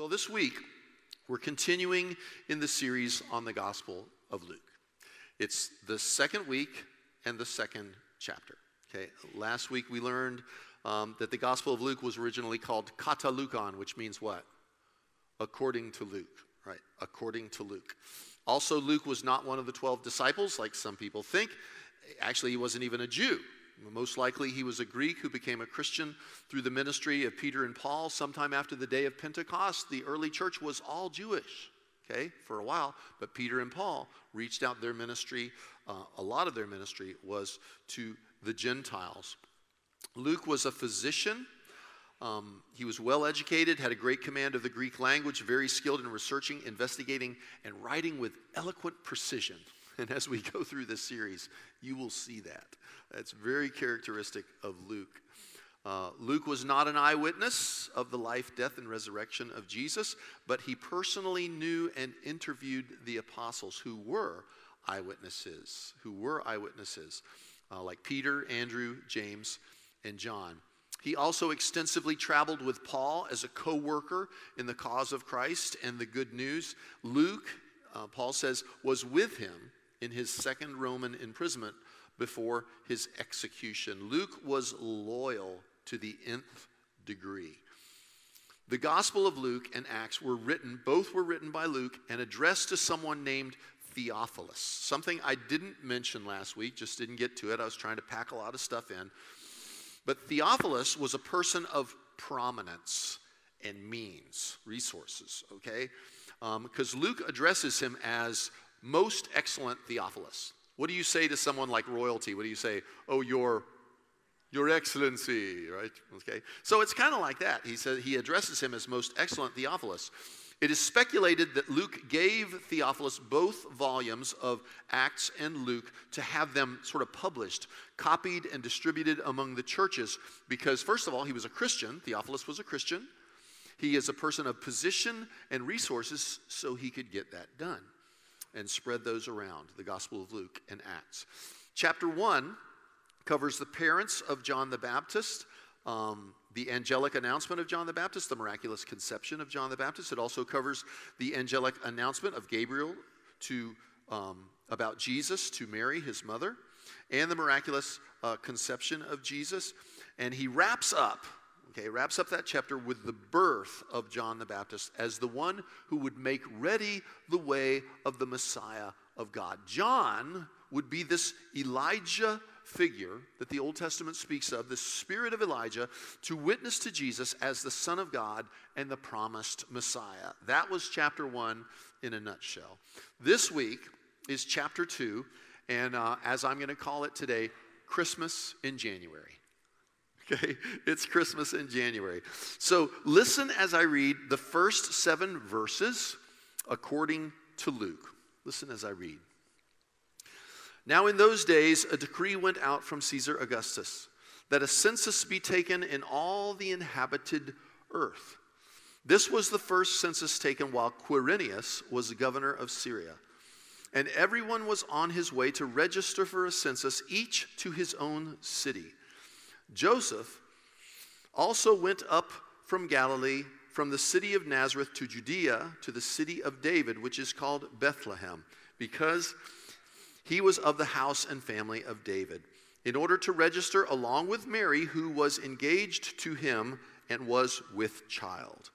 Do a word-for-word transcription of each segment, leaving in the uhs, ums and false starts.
Well, this week, we're continuing in the series on the Gospel of Luke. It's the second week and the second chapter. Okay, last week we learned um, that the Gospel of Luke was originally called Kata Lukeon, which means what? According to Luke, right? According to Luke. Also, Luke was not one of the twelve disciples, like some people think. Actually, he wasn't even a Jew. Most likely, he was a Greek who became a Christian through the ministry of Peter and Paul. Sometime after the day of Pentecost, the early church was all Jewish, okay, for a while. But Peter and Paul reached out their ministry. Uh, a lot of their ministry was to the Gentiles. Luke was a physician. Um, he was well-educated, had a great command of the Greek language, very skilled in researching, investigating, and writing with eloquent precision. And as we go through this series, you will see that. That's very characteristic of Luke. Uh, Luke was not an eyewitness of the life, death, and resurrection of Jesus, but he personally knew and interviewed the apostles who were eyewitnesses, who were eyewitnesses, uh, like Peter, Andrew, James, and John. He also extensively traveled with Paul as a co-worker in the cause of Christ and the good news. Luke, uh, Paul says, was with him in his second Roman imprisonment before his execution. Luke was loyal to the nth degree. The Gospel of Luke and Acts were written, both were written by Luke and addressed to someone named Theophilus. Something I didn't mention last week, just didn't get to it. I was trying to pack a lot of stuff in. But Theophilus was a person of prominence and means, resources, okay? Um, because Luke addresses him as most excellent Theophilus. What do you say to someone like royalty? What do you say? Oh, your, your excellency, right? Okay. So it's kind of like that. He says he addresses him as most excellent Theophilus. It is speculated that Luke gave Theophilus both volumes of Acts and Luke to have them sort of published, copied and distributed among the churches because, first of all, he was a Christian. Theophilus was a Christian. He is a person of position and resources, so he could get that done and spread those around, the Gospel of Luke and Acts. Chapter one covers the parents of John the Baptist, um, the angelic announcement of John the Baptist, the miraculous conception of John the Baptist. It also covers the angelic announcement of Gabriel to um, about Jesus to Mary, his mother, and the miraculous uh, conception of Jesus. And he wraps up, okay, wraps up that chapter with the birth of John the Baptist as the one who would make ready the way of the Messiah of God. John would be this Elijah figure that the Old Testament speaks of, the spirit of Elijah, to witness to Jesus as the Son of God and the promised Messiah. That was chapter one in a nutshell. This week is chapter two, and uh, as I'm going to call it today, Christmas in January. Okay, it's Christmas in January. So listen as I read the first seven verses according to Luke. Listen as I read. Now in those days, a decree went out from Caesar Augustus that a census be taken in all the inhabited earth. This was the first census taken while Quirinius was the governor of Syria. And everyone was on his way to register for a census, each to his own city. Joseph also went up from Galilee, from the city of Nazareth to Judea, to the city of David, which is called Bethlehem, because he was of the house and family of David, in order to register along with Mary, who was engaged to him and was with child.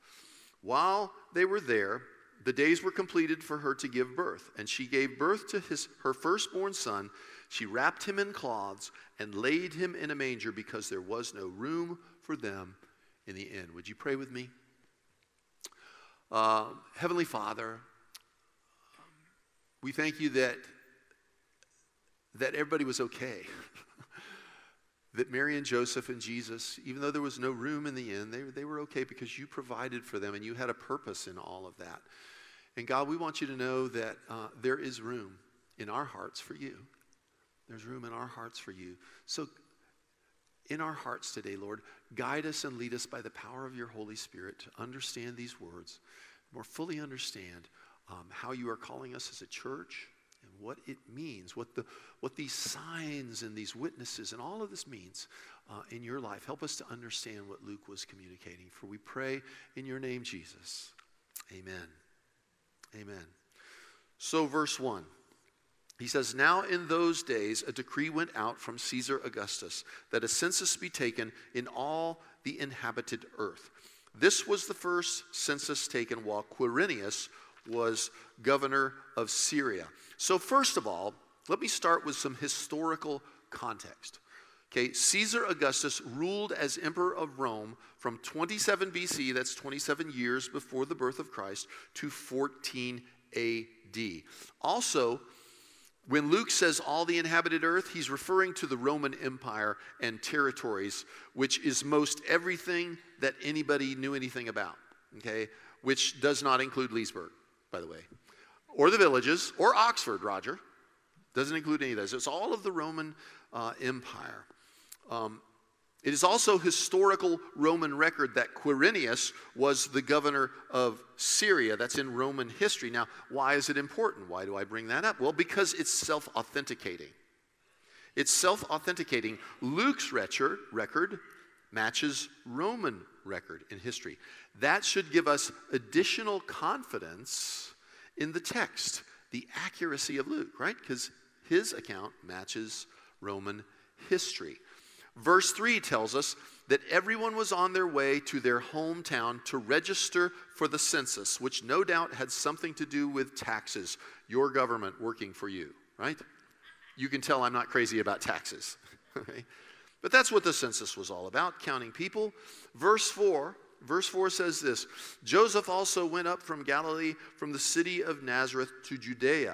While they were there, the days were completed for her to give birth, and she gave birth to his, her firstborn son. She wrapped him in cloths and laid him in a manger because there was no room for them in the inn. Would you pray with me? Uh, Heavenly Father, we thank you that, that everybody was okay. That Mary and Joseph and Jesus, even though there was no room in the inn, they, they were okay because you provided for them and you had a purpose in all of that. And God, we want you to know that uh, there is room in our hearts for you. There's room in our hearts for you. So in our hearts today, Lord, guide us and lead us by the power of your Holy Spirit to understand these words, more fully understand um, how you are calling us as a church and what it means, what the what these signs and these witnesses and all of this means uh, in your life. Help us to understand what Luke was communicating, for we pray in your name, Jesus. Amen. Amen. So verse one. He says, now in those days a decree went out from Caesar Augustus that a census be taken in all the inhabited earth. This was the first census taken while Quirinius was governor of Syria. So first of all, let me start with some historical context. Okay, Caesar Augustus ruled as emperor of Rome from twenty-seven B C, that's twenty-seven years before the birth of Christ, to fourteen A D. Also, when Luke says all the inhabited earth, he's referring to the Roman Empire and territories, which is most everything that anybody knew anything about, okay? Which does not include Leesburg, by the way, or the villages, or Oxford, Roger. Doesn't include any of those. It's all of the Roman uh, Empire. Um, it is also historical Roman record that Quirinius was the governor of Syria. That's in Roman history. Now, why is it important? Why do I bring that up? Well, because it's self-authenticating. It's self-authenticating. Luke's record matches Roman record in history. That should give us additional confidence in the text, the accuracy of Luke, right? Because his account matches Roman history. Verse three tells us that everyone was on their way to their hometown to register for the census, which no doubt had something to do with taxes, your government working for you, right? You can tell I'm not crazy about taxes. Right? But that's what the census was all about, counting people. Verse four, verse four says this, Joseph also went up from Galilee, from the city of Nazareth to Judea,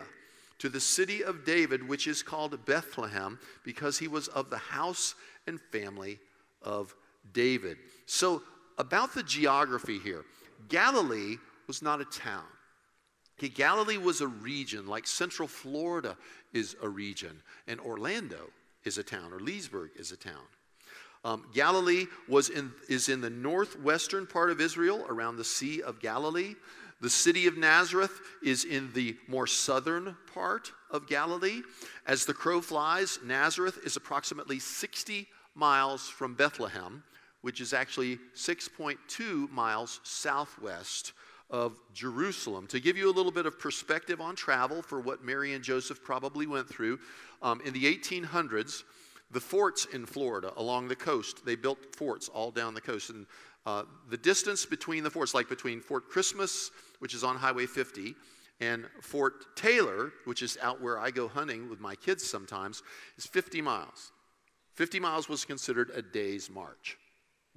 to the city of David, which is called Bethlehem, because he was of the house and family of David. So about the geography here, Galilee was not a town. Okay, Galilee was a region, like Central Florida is a region, and Orlando is a town, or Leesburg is a town. Um, Galilee was in, is in the northwestern part of Israel, around the Sea of Galilee. The city of Nazareth is in the more southern part of Galilee. As the crow flies, Nazareth is approximately sixty miles from Bethlehem, which is actually six point two miles southwest of Jerusalem. To give you a little bit of perspective on travel for what Mary and Joseph probably went through, um, in the eighteen hundreds, the forts in Florida along the coast, they built forts all down the coast. And uh, the distance between the forts, like between Fort Christmas, which is on Highway fifty, and Fort Taylor, which is out where I go hunting with my kids sometimes, is fifty miles. fifty miles was considered a day's march.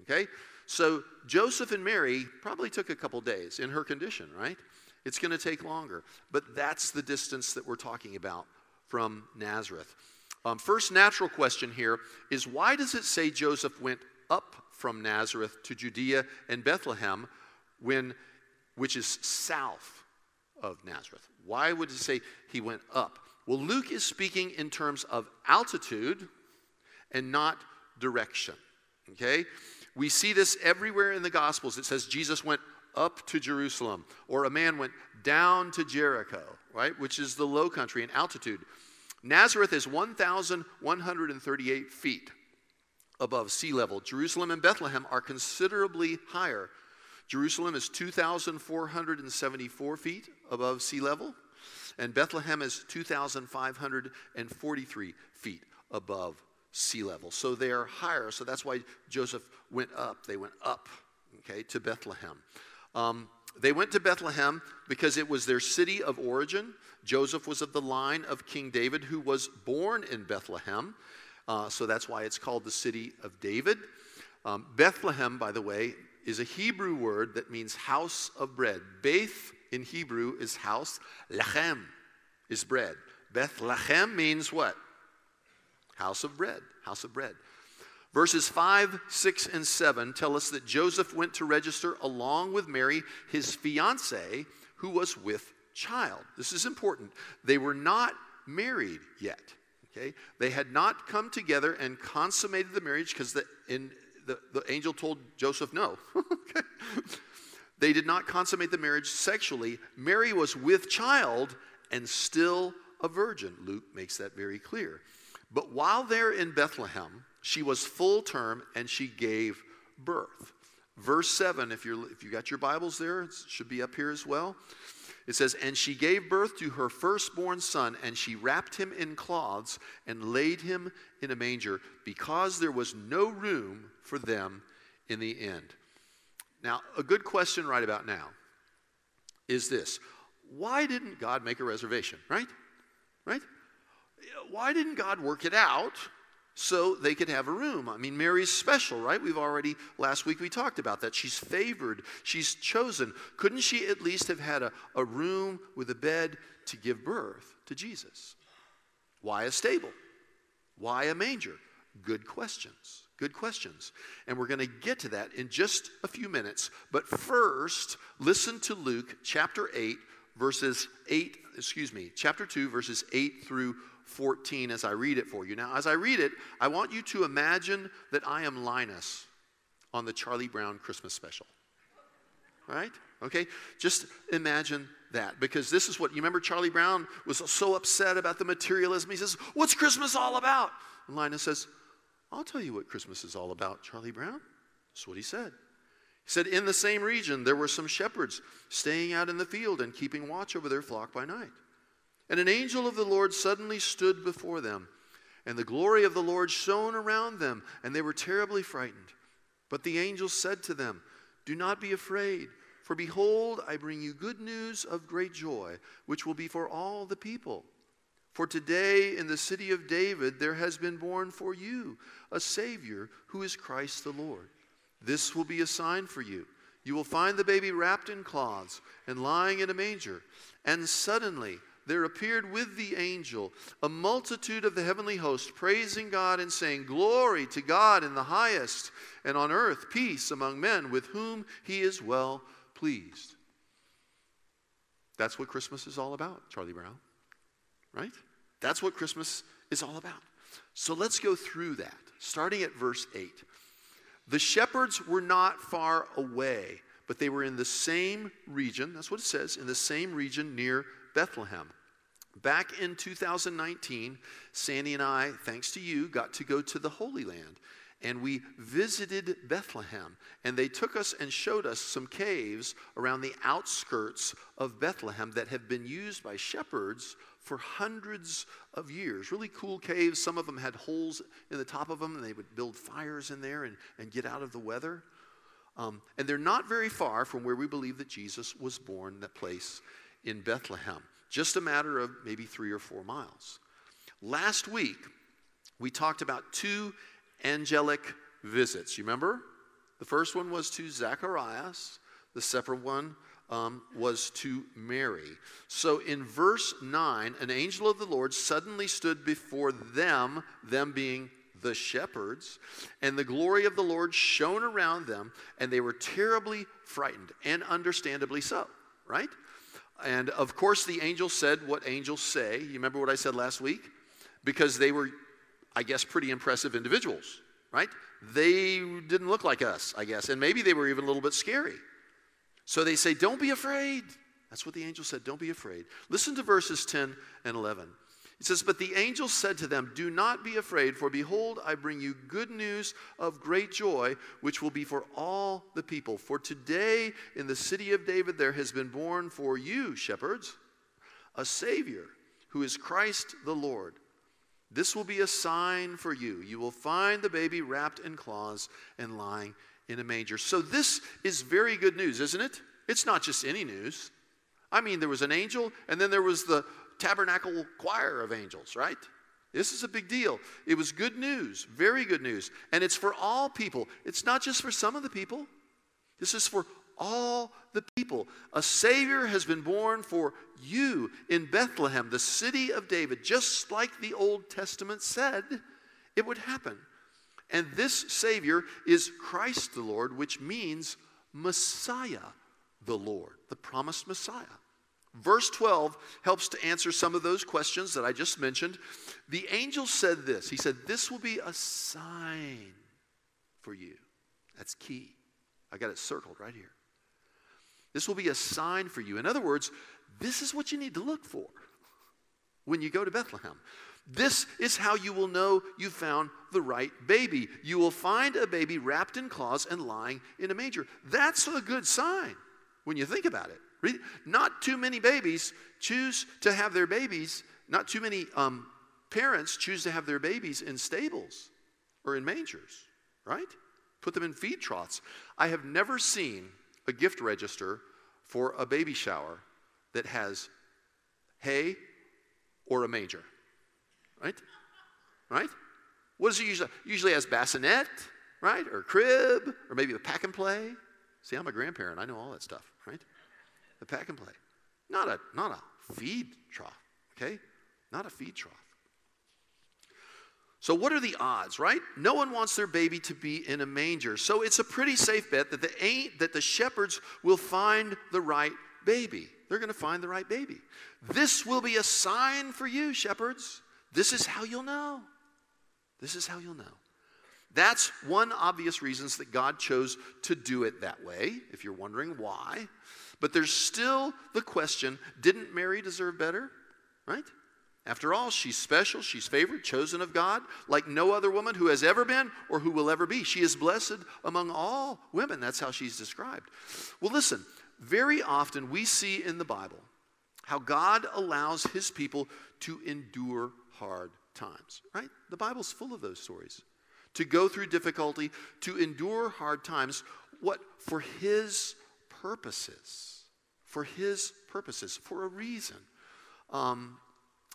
Okay? So Joseph and Mary probably took a couple days in her condition, right? It's going to take longer. But that's the distance that we're talking about from Nazareth. Um, first natural question here is, why does it say Joseph went up from Nazareth to Judea and Bethlehem, when, which is south of Nazareth? Why would it say he went up? Well, Luke is speaking in terms of altitude and not direction, okay? We see this everywhere in the Gospels. It says Jesus went up to Jerusalem, or a man went down to Jericho, right, which is the low country in altitude. Nazareth is one thousand one hundred thirty-eight feet above sea level. Jerusalem and Bethlehem are considerably higher. Jerusalem is two thousand four hundred seventy-four feet above sea level, and Bethlehem is two thousand five hundred forty-three feet above sea level. So they are higher, so that's why Joseph went up. They went up, okay, to Bethlehem. Um, They went to Bethlehem because it was their city of origin. Joseph was of the line of King David, who was born in Bethlehem. Uh, so that's why it's called the city of David. Um, Bethlehem, by the way, is a Hebrew word that means house of bread. Beth in Hebrew is house. Lechem is bread. Bethlehem means what? House of bread. House of bread. Verses five, six, and seven tell us that Joseph went to register along with Mary, his fiancée, who was with child. This is important. They were not married yet. Okay? They had not come together and consummated the marriage, because the, the, the angel told Joseph no. Okay? They did not consummate the marriage sexually. Mary was with child and still a virgin. Luke makes that very clear. But while they're in Bethlehem, she was full term and she gave birth. verse seven, if you're if you got your Bibles there, it should be up here as well. It says, and she gave birth to her firstborn son, and she wrapped him in cloths and laid him in a manger, because there was no room for them in the inn. Now, a good question right about now is this. Why didn't God make a reservation, right? Right? Why didn't God work it out so they could have a room? I mean, Mary's special, right? We've already, last week we talked about that. She's favored. She's chosen. Couldn't she at least have had a, a room with a bed to give birth to Jesus? Why a stable? Why a manger? Good questions. Good questions. And we're going to get to that in just a few minutes. But first, listen to Luke chapter eight, verses eight, excuse me, chapter two, verses eight through fourteen as I read it for you. Now, as I read it, I want you to imagine that I am Linus on the Charlie Brown Christmas special. All right? Okay? Just imagine that, because this is what, you remember Charlie Brown was so upset about the materialism. He says, what's Christmas all about? And Linus says, I'll tell you what Christmas is all about, Charlie Brown. That's what he said. He said, in the same region, there were some shepherds staying out in the field and keeping watch over their flock by night. And an angel of the Lord suddenly stood before them, and the glory of the Lord shone around them, and they were terribly frightened. But the angel said to them, do not be afraid, for behold, I bring you good news of great joy, which will be for all the people. For today in the city of David there has been born for you a Savior who is Christ the Lord. This will be a sign for you. You will find the baby wrapped in cloths and lying in a manger. And suddenly there appeared with the angel a multitude of the heavenly host, praising God and saying, glory to God in the highest, and on earth peace among men with whom he is well pleased. That's what Christmas is all about, Charlie Brown. Right? That's what Christmas is all about. So let's go through that, starting at verse eight. The shepherds were not far away, but they were in the same region, that's what it says, in the same region near Bethlehem. Back in two thousand nineteen, Sandy and I, thanks to you, got to go to the Holy Land, and we visited Bethlehem, and they took us and showed us some caves around the outskirts of Bethlehem that have been used by shepherds for hundreds of years. Really cool caves. Some of them had holes in the top of them, and they would build fires in there and, and get out of the weather. Um, and they're not very far from where we believe that Jesus was born, that place in Bethlehem. Just a matter of maybe three or four miles. Last week, we talked about two angelic visits. You remember? The first one was to Zacharias. The separate one Um, was to Mary. So in verse nine, an angel of the Lord suddenly stood before them, them being the shepherds, and the glory of the Lord shone around them, and they were terribly frightened, and understandably so, right? And of course the angel said what angels say. You remember what I said last week? Because they were, I guess, pretty impressive individuals, right? They didn't look like us, I guess, and maybe they were even a little bit scary. So they say, don't be afraid. That's what the angel said, don't be afraid. Listen to verses ten and eleven. It says, but the angel said to them, do not be afraid, for behold, I bring you good news of great joy, which will be for all the people. For today in the city of David there has been born for you, shepherds, a Savior who is Christ the Lord. This will be a sign for you. You will find the baby wrapped in cloths and lying in a manger. So this is very good news, isn't it? It's not just any news. I mean, there was an angel, and then there was the tabernacle choir of angels, right? This is a big deal. It was good news, very good news. And it's for all people. It's not just for some of the people. This is for all the people. A Savior has been born for you in Bethlehem, the city of David, just like the Old Testament said it would happen. And this Savior is Christ the Lord, which means Messiah the Lord, the promised Messiah. Verse twelve helps to answer some of those questions that I just mentioned. The angel said this. He said, this will be a sign for you. That's key. I got it circled right here. This will be a sign for you. In other words, this is what you need to look for when you go to Bethlehem. This is how you will know you found the right baby. You will find a baby wrapped in cloths and lying in a manger. That's a good sign when you think about it. Not too many babies choose to have their babies, not too many um, parents choose to have their babies in stables or in mangers, right? Put them in feed troughs. I have never seen a gift register for a baby shower that has hay or a manger, right? Right? What does it usually? Usually has bassinet, right? Or crib, or maybe a pack and play. See, I'm a grandparent. I know all that stuff, right? The pack and play. Not a, not a feed trough, okay? Not a feed trough. So what are the odds, right? No one wants their baby to be in a manger. So it's a pretty safe bet that the, that the shepherds will find the right baby. They're going to find the right baby. This will be a sign for you, shepherds. This is how you'll know. This is how you'll know. That's one obvious reason that God chose to do it that way, if you're wondering why. But there's still the question, didn't Mary deserve better, right? After all, she's special, she's favored, chosen of God, like no other woman who has ever been or who will ever be. She is blessed among all women. That's how she's described. Well, listen, very often we see in the Bible how God allows his people to endure hard times, right? The Bible's full of those stories. To go through difficulty, to endure hard times, what? For his purposes, for his purposes, for a reason. Um,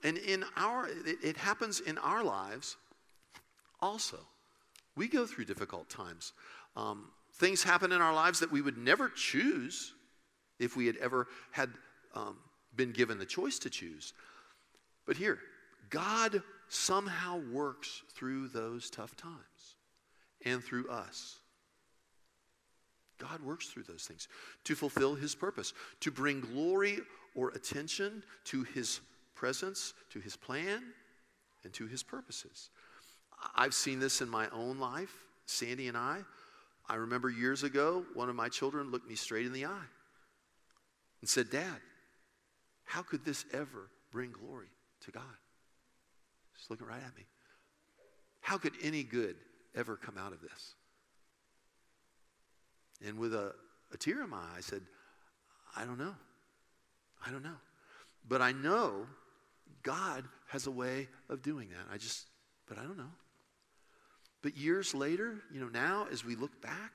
and in our, it, it happens in our lives also. We go through difficult times. Um, things happen in our lives that we would never choose if we had ever had um, been given the choice to choose. But here, God somehow works through those tough times and through us. God works through those things to fulfill his purpose, to bring glory or attention to his presence, to his plan, and to his purposes. I've seen this in my own life, Sandy and I. I remember years ago, one of my children looked me straight in the eye and said, "Dad, how could this ever bring glory to God?" Just looking right at me. How could any good ever come out of this? And with a, a tear in my eye, I said, I don't know. I don't know. But I know God has a way of doing that. I just, but I don't know. But years later, you know, now as we look back,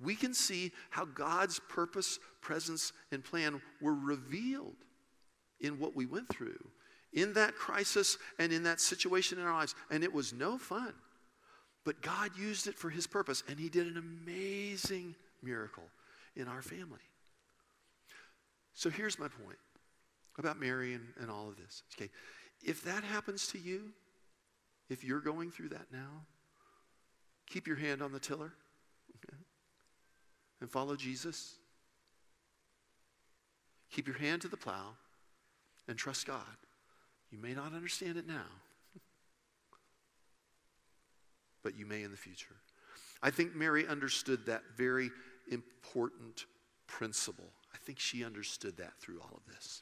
we can see how God's purpose, presence, and plan were revealed in what we went through, in that crisis and in that situation in our lives. And it was no fun. But God used it for his purpose, and he did an amazing miracle in our family. So here's my point about Mary and, and all of this. Okay, if that happens to you, if you're going through that now, keep your hand on the tiller, okay, and follow Jesus. Keep your hand to the plow and trust God. You may not understand it now, but you may in the future. I think Mary understood that very important principle. I think she understood that through all of this.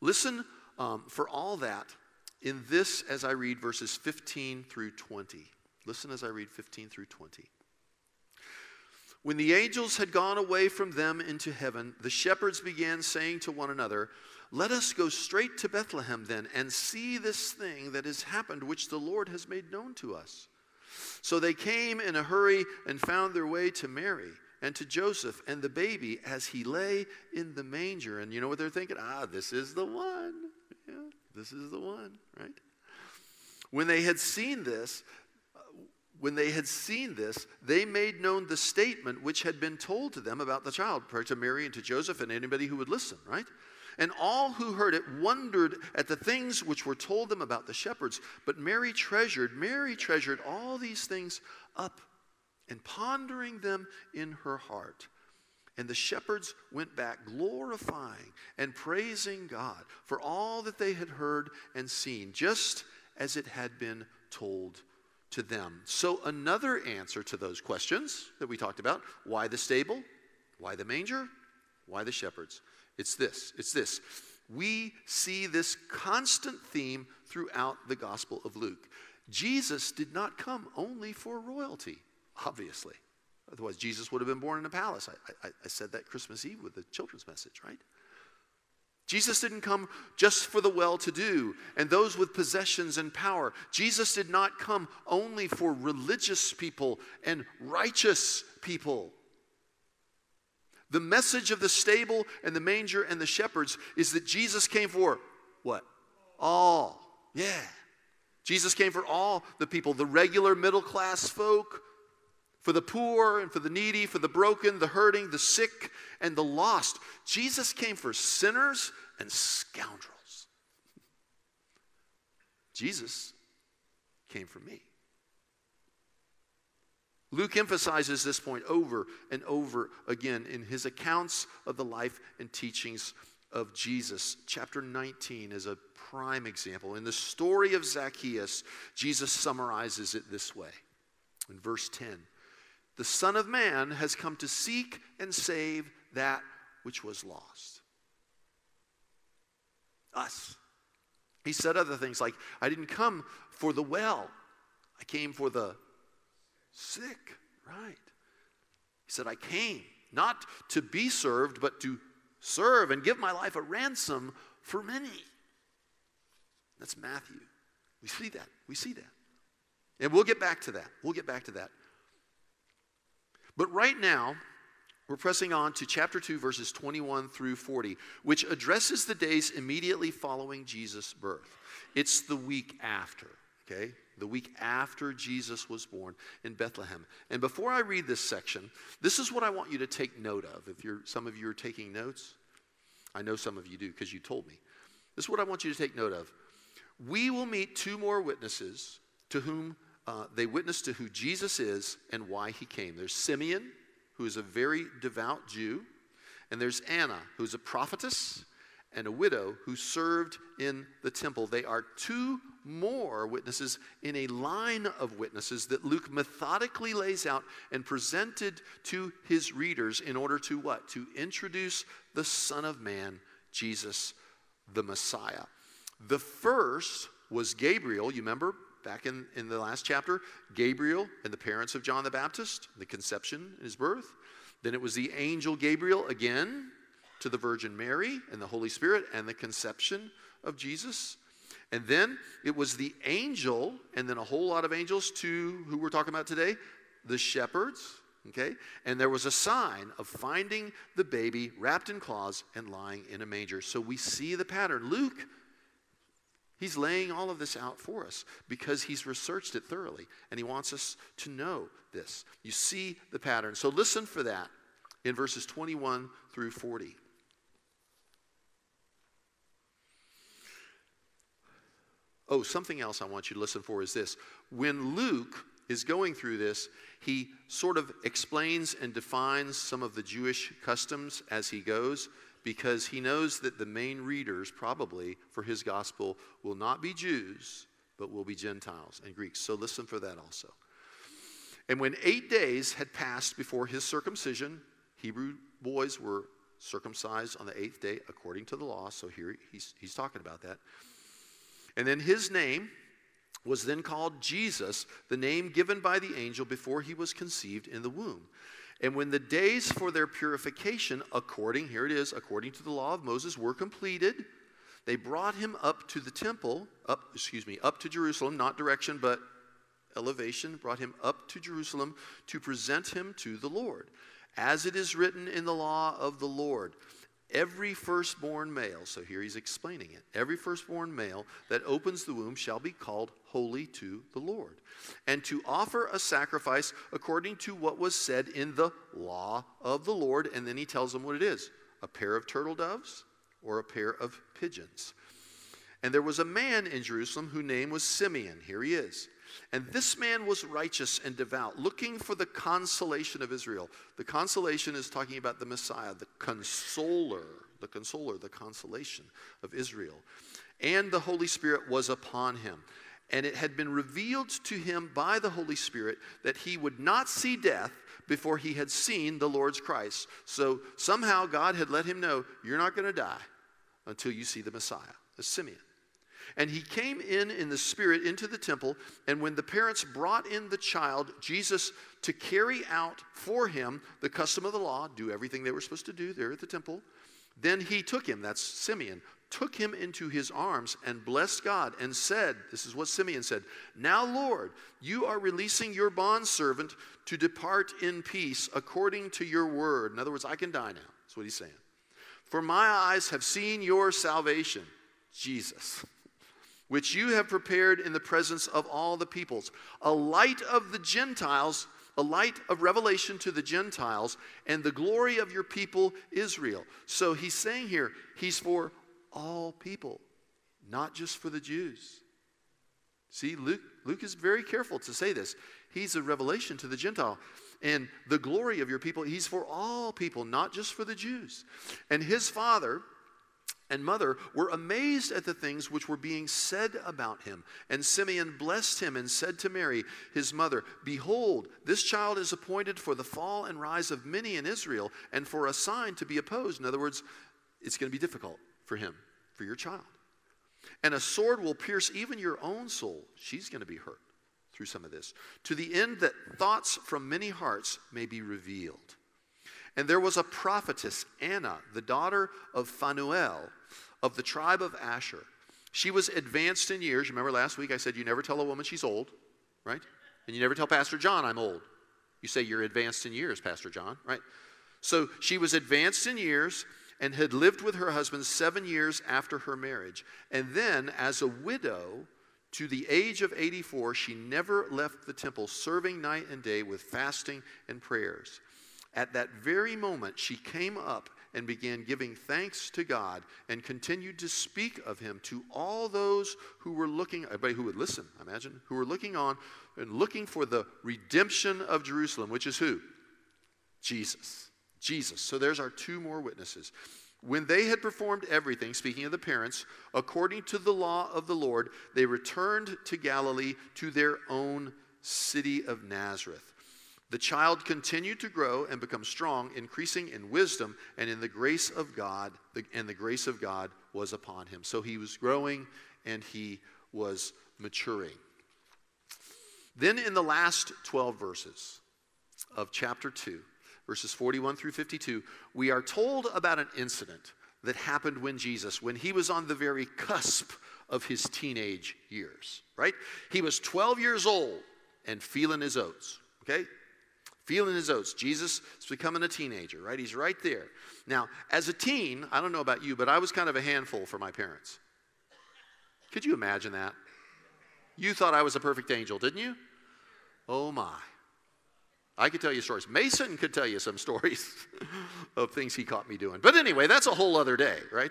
Listen um, for all that in this as I read verses fifteen through twenty. Listen as I read fifteen through twenty. When the angels had gone away from them into heaven, the shepherds began saying to one another, "Let us go straight to Bethlehem then and see this thing that has happened, which the Lord has made known to us." So they came in a hurry and found their way to Mary and to Joseph and the baby as he lay in the manger. And you know what they're thinking? Ah, this is the one. Yeah, this is the one, right? When they had seen this, When they had seen this, they made known the statement which had been told to them about the child, to Mary and to Joseph and anybody who would listen, right? And all who heard it wondered at the things which were told them about the shepherds. But Mary treasured, Mary treasured all these things up and pondering them in her heart. And the shepherds went back glorifying and praising God for all that they had heard and seen, just as it had been told to them. So another answer to those questions that we talked about, why the stable, why the manger, why the shepherds? It's this, it's this. we see this constant theme throughout the Gospel of Luke. Jesus did not come only for royalty, obviously. Otherwise, Jesus would have been born in a palace. I, I, I said that Christmas Eve with the children's message, right? Jesus didn't come just for the well-to-do and those with possessions and power. Jesus did not come only for religious people and righteous people. The message of the stable and the manger and the shepherds is that Jesus came for what? All. Yeah. Jesus came for all the people, the regular middle-class folk, for the poor and for the needy, for the broken, the hurting, the sick, and the lost. Jesus came for sinners and scoundrels. Jesus came for me. Luke emphasizes this point over and over again in his accounts of the life and teachings of Jesus. Chapter nineteen is a prime example. In the story of Zacchaeus, Jesus summarizes it this way. In verse ten, the Son of Man has come to seek and save that which was lost. Us. He said other things like, I didn't come for the well. I came for the sick. Right. He said, I came not to be served, but to serve and give my life a ransom for many. That's Matthew. We see that. We see that. And we'll get back to that. We'll get back to that. But right now, we're pressing on to chapter two, verses twenty-one through forty, which addresses the days immediately following Jesus' birth. It's the week after, okay? The week after Jesus was born in Bethlehem. And before I read this section, this is what I want you to take note of. If you're, some of you are taking notes, I know some of you do because you told me. This is what I want you to take note of. We will meet two more witnesses to whom Uh, they witness to who Jesus is and why he came. There's Simeon, who is a very devout Jew, and there's Anna, who's a prophetess and a widow who served in the temple. They are two more witnesses in a line of witnesses that Luke methodically lays out and presented to his readers in order to what? To introduce the Son of Man, Jesus the Messiah. The first was Gabriel, you remember? Back in, in the last chapter, Gabriel and the parents of John the Baptist, the conception and his birth. Then it was the angel Gabriel again to the Virgin Mary and the Holy Spirit and the conception of Jesus. And then it was the angel and then a whole lot of angels to who we're talking about today, the shepherds, okay? And there was a sign of finding the baby wrapped in cloths and lying in a manger. So we see the pattern. Luke, he's laying all of this out for us because he's researched it thoroughly, and he wants us to know this. You see the pattern. So listen for that in verses twenty-one through forty. Oh, something else I want you to listen for is this. When Luke is going through this, he sort of explains and defines some of the Jewish customs as he goes, because he knows that the main readers probably for his gospel will not be Jews, but will be Gentiles and Greeks. So listen for that also. And when eight days had passed before his circumcision, Hebrew boys were circumcised on the eighth day according to the law. So here he's, he's talking about that. And then his name was then called Jesus, the name given by the angel before he was conceived in the womb. And when the days for their purification, according, here it is, according to the law of Moses, were completed, they brought him up to the temple, up, excuse me, up to Jerusalem, not direction, but elevation, brought him up to Jerusalem to present him to the Lord. As it is written in the law of the Lord, every firstborn male, so here he's explaining it, every firstborn male that opens the womb shall be called holy to the Lord, and to offer a sacrifice according to what was said in the law of the Lord. And then he tells them what it is, a pair of turtle doves or a pair of pigeons. And there was a man in Jerusalem whose name was Simeon. Here he is. And this man was righteous and devout, looking for the consolation of Israel. The consolation is talking about the Messiah, the consoler, the consoler, the consolation of Israel. And the Holy Spirit was upon him. And it had been revealed to him by the Holy Spirit that he would not see death before he had seen the Lord's Christ. So somehow God had let him know, you're not going to die until you see the Messiah, as Simeon. And he came in in the Spirit into the temple, and when the parents brought in the child, Jesus, to carry out for him the custom of the law, do everything they were supposed to do there at the temple, then he took him, that's Simeon, took him into his arms and blessed God and said, this is what Simeon said, "Now, Lord, you are releasing your bondservant to depart in peace according to your word." In other words, I can die now. That's what he's saying. "For my eyes have seen your salvation, Jesus, which you have prepared in the presence of all the peoples, a light of the Gentiles, a light of revelation to the Gentiles, and the glory of your people Israel." So he's saying here, he's for all people, not just for the Jews. See, Luke, Luke is very careful to say this. He's a revelation to the Gentile. And the glory of your people, he's for all people, not just for the Jews. And his father and mother were amazed at the things which were being said about him. And Simeon blessed him and said to Mary, his mother, "Behold, this child is appointed for the fall and rise of many in Israel, and for a sign to be opposed." In other words, it's going to be difficult for him, for your child. "And a sword will pierce even your own soul." She's going to be hurt through some of this. "To the end that thoughts from many hearts may be revealed. And there was a prophetess, Anna, the daughter of Phanuel, of the tribe of Asher. She was advanced in years." Remember last week I said you never tell a woman she's old, right? And you never tell Pastor John I'm old. You say you're advanced in years, Pastor John, right? So she was advanced in years and had lived with her husband seven years after her marriage. And then as a widow, to the age of eighty-four, she never left the temple, serving night and day with fasting and prayers. At that very moment, she came up and began giving thanks to God and continued to speak of him to all those who were looking, everybody who would listen, I imagine, who were looking on and looking for the redemption of Jerusalem, which is who? Jesus. Jesus. So there's our two more witnesses. "When they had performed everything," speaking of the parents, "according to the law of the Lord, they returned to Galilee, to their own city of Nazareth. The child continued to grow and become strong, increasing in wisdom, and in the grace of God, and the grace of God was upon him." So he was growing and he was maturing. Then in the last twelve verses of chapter two, verses forty-one through fifty-two, we are told about an incident that happened when Jesus, when he was on the very cusp of his teenage years, right? He was twelve years old and feeling his oats, okay? Feeling his oats. Jesus is becoming a teenager, right? He's right there. Now, as a teen, I don't know about you, but I was kind of a handful for my parents. Could you imagine that? You thought I was a perfect angel, didn't you? Oh, my. I could tell you stories. Mason could tell you some stories of things he caught me doing. But anyway, that's a whole other day, right?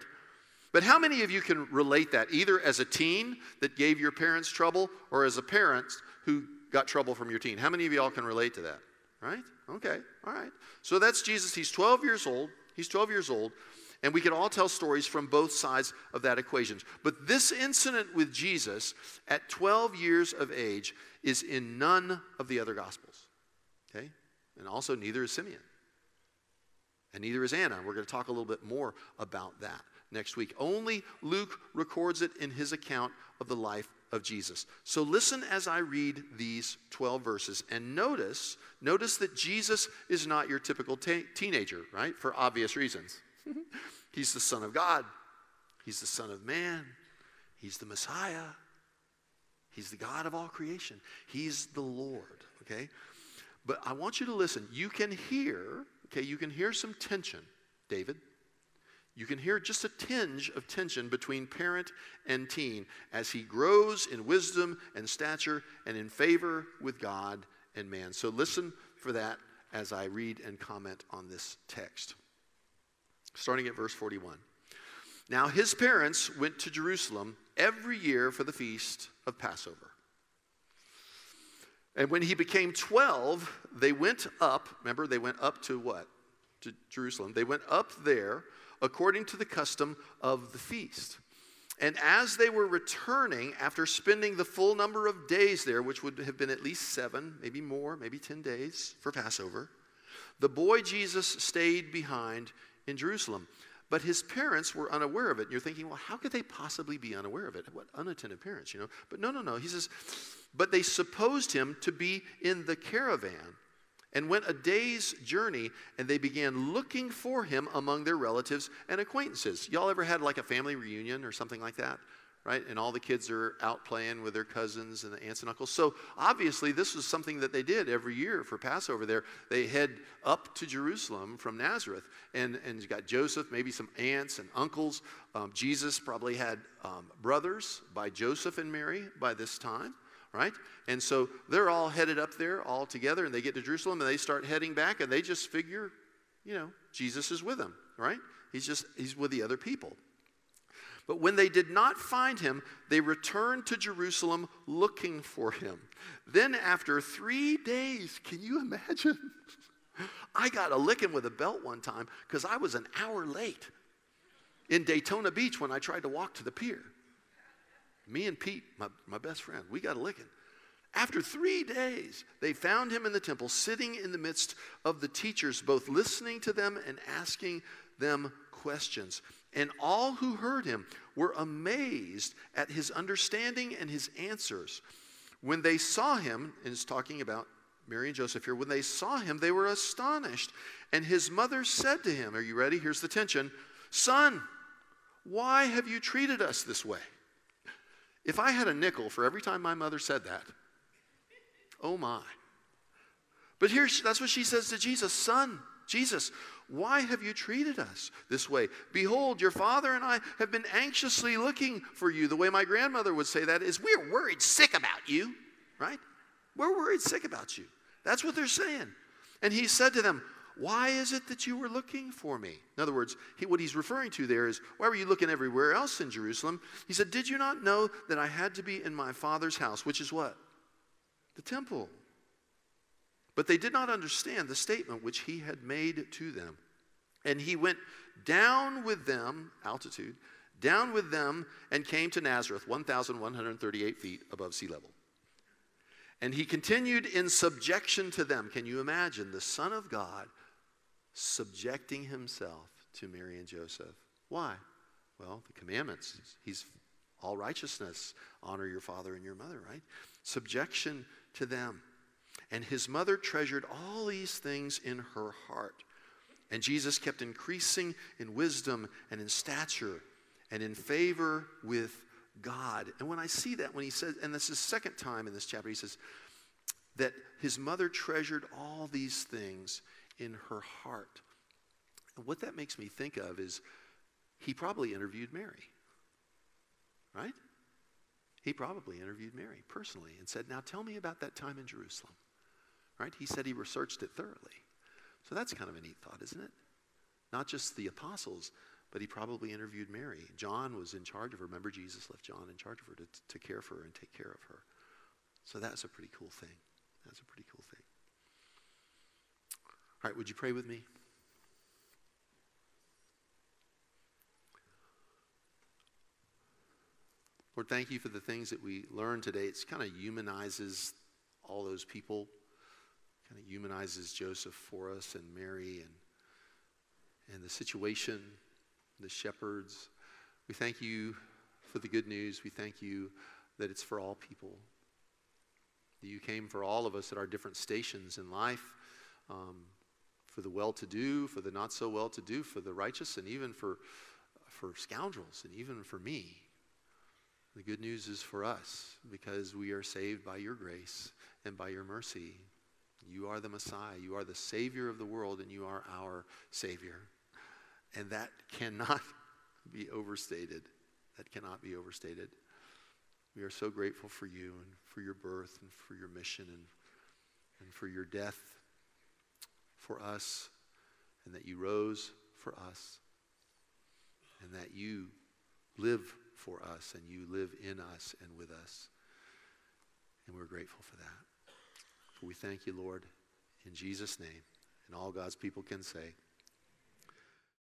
But how many of you can relate that, either as a teen that gave your parents trouble or as a parent who got trouble from your teen? How many of y'all can relate to that, right? Okay, all right. So that's Jesus. He's twelve years old. He's twelve years old. And we can all tell stories from both sides of that equation. But this incident with Jesus at twelve years of age is in none of the other Gospels. Okay? And also neither is Simeon. And neither is Anna. We're going to talk a little bit more about that next week. Only Luke records it in his account of the life of Jesus. So listen as I read these twelve verses. And notice, notice that Jesus is not your typical ta- teenager, right? For obvious reasons. He's the Son of God. He's the Son of Man. He's the Messiah. He's the God of all creation. He's the Lord, okay? But I want you to listen. You can hear, okay, you can hear some tension, David. You can hear just a tinge of tension between parent and teen as he grows in wisdom and stature and in favor with God and man. So listen for that as I read and comment on this text. Starting at verse forty-one. "Now his parents went to Jerusalem every year for the feast of Passover. And when he became twelve, they went up," remember, they went up to what? To Jerusalem. "They went up there according to the custom of the feast. And as they were returning, after spending the full number of days there," which would have been at least seven, maybe more, maybe ten days for Passover, "the boy Jesus stayed behind in Jerusalem. But his parents were unaware of it. And you're thinking, well, how could they possibly be unaware of it? What unattentive parents, you know? But no, no, no. He says, but they supposed him to be in the caravan and went a day's journey, and they began looking for him among their relatives and acquaintances. Y'all ever had like a family reunion or something like that? Right? And all the kids are out playing with their cousins and the aunts and uncles. So obviously this was something that they did every year for Passover there. They head up to Jerusalem from Nazareth. And, and you got Joseph, maybe some aunts and uncles. Um, Jesus probably had um, brothers by Joseph and Mary by this time. Right? And so they're all headed up there all together. And they get to Jerusalem and they start heading back. And they just figure, you know, Jesus is with them. Right? He's just, he's with the other people. But when they did not find him, they returned to Jerusalem looking for him. Then after three days, can you imagine? I got a licking with a belt one time because I was an hour late in Daytona Beach when I tried to walk to the pier. Me and Pete, my, my best friend, we got a licking. After three days, they found him in the temple, sitting in the midst of the teachers, both listening to them and asking them questions. And all who heard him were amazed at his understanding and his answers. When they saw him, and it's talking about Mary and Joseph here, when they saw him, they were astonished. And his mother said to him, are you ready? Here's the tension. Son, why have you treated us this way? If I had a nickel for every time my mother said that, oh my. But here, that's what she says to Jesus. Son, Jesus, why have you treated us this way? Behold, your father and I have been anxiously looking for you. The way my grandmother would say that is, we're worried sick about you, right? We're worried sick about you. That's what they're saying. And he said to them, why is it that you were looking for me? In other words, he, what he's referring to there is, why were you looking everywhere else in Jerusalem? He said, did you not know that I had to be in my Father's house, which is what? The temple. But they did not understand the statement which he had made to them. And he went down with them, altitude, down with them and came to Nazareth, one thousand one hundred thirty-eight feet above sea level. And he continued in subjection to them. Can you imagine the Son of God subjecting himself to Mary and Joseph? Why? Well, the commandments. He's all righteousness. Honor your father and your mother, right? Subjection to them. And his mother treasured all these things in her heart. And Jesus kept increasing in wisdom and in stature and in favor with God. And when I see that, when he says, and this is the second time in this chapter, he says that his mother treasured all these things in her heart. And what that makes me think of is he probably interviewed Mary, right? He probably interviewed Mary personally and said, now tell me about that time in Jerusalem. Right? He said he researched it thoroughly. So that's kind of a neat thought, isn't it? Not just the apostles, but he probably interviewed Mary. John was in charge of her. Remember, Jesus left John in charge of her to, to care for her and take care of her. So that's a pretty cool thing. That's a pretty cool thing. All right, would you pray with me? Lord, thank you for the things that we learned today. It kind of humanizes all those people. Kind of humanizes Joseph for us and Mary and, and the situation, the shepherds. We thank you for the good news. We thank you that it's for all people. You came for all of us at our different stations in life, um, for the well-to-do, for the not-so-well-to-do, for the righteous, and even for, for scoundrels, and even for me. The good news is for us because we are saved by your grace and by your mercy. You are the Messiah. You are the Savior of the world, and you are our Savior. And that cannot be overstated. That cannot be overstated. We are so grateful for you and for your birth and for your mission and, and for your death for us, and that you rose for us, and that you live for us, and you live in us and with us. And we're grateful for that. We thank you, Lord, in Jesus' name. And all God's people can say,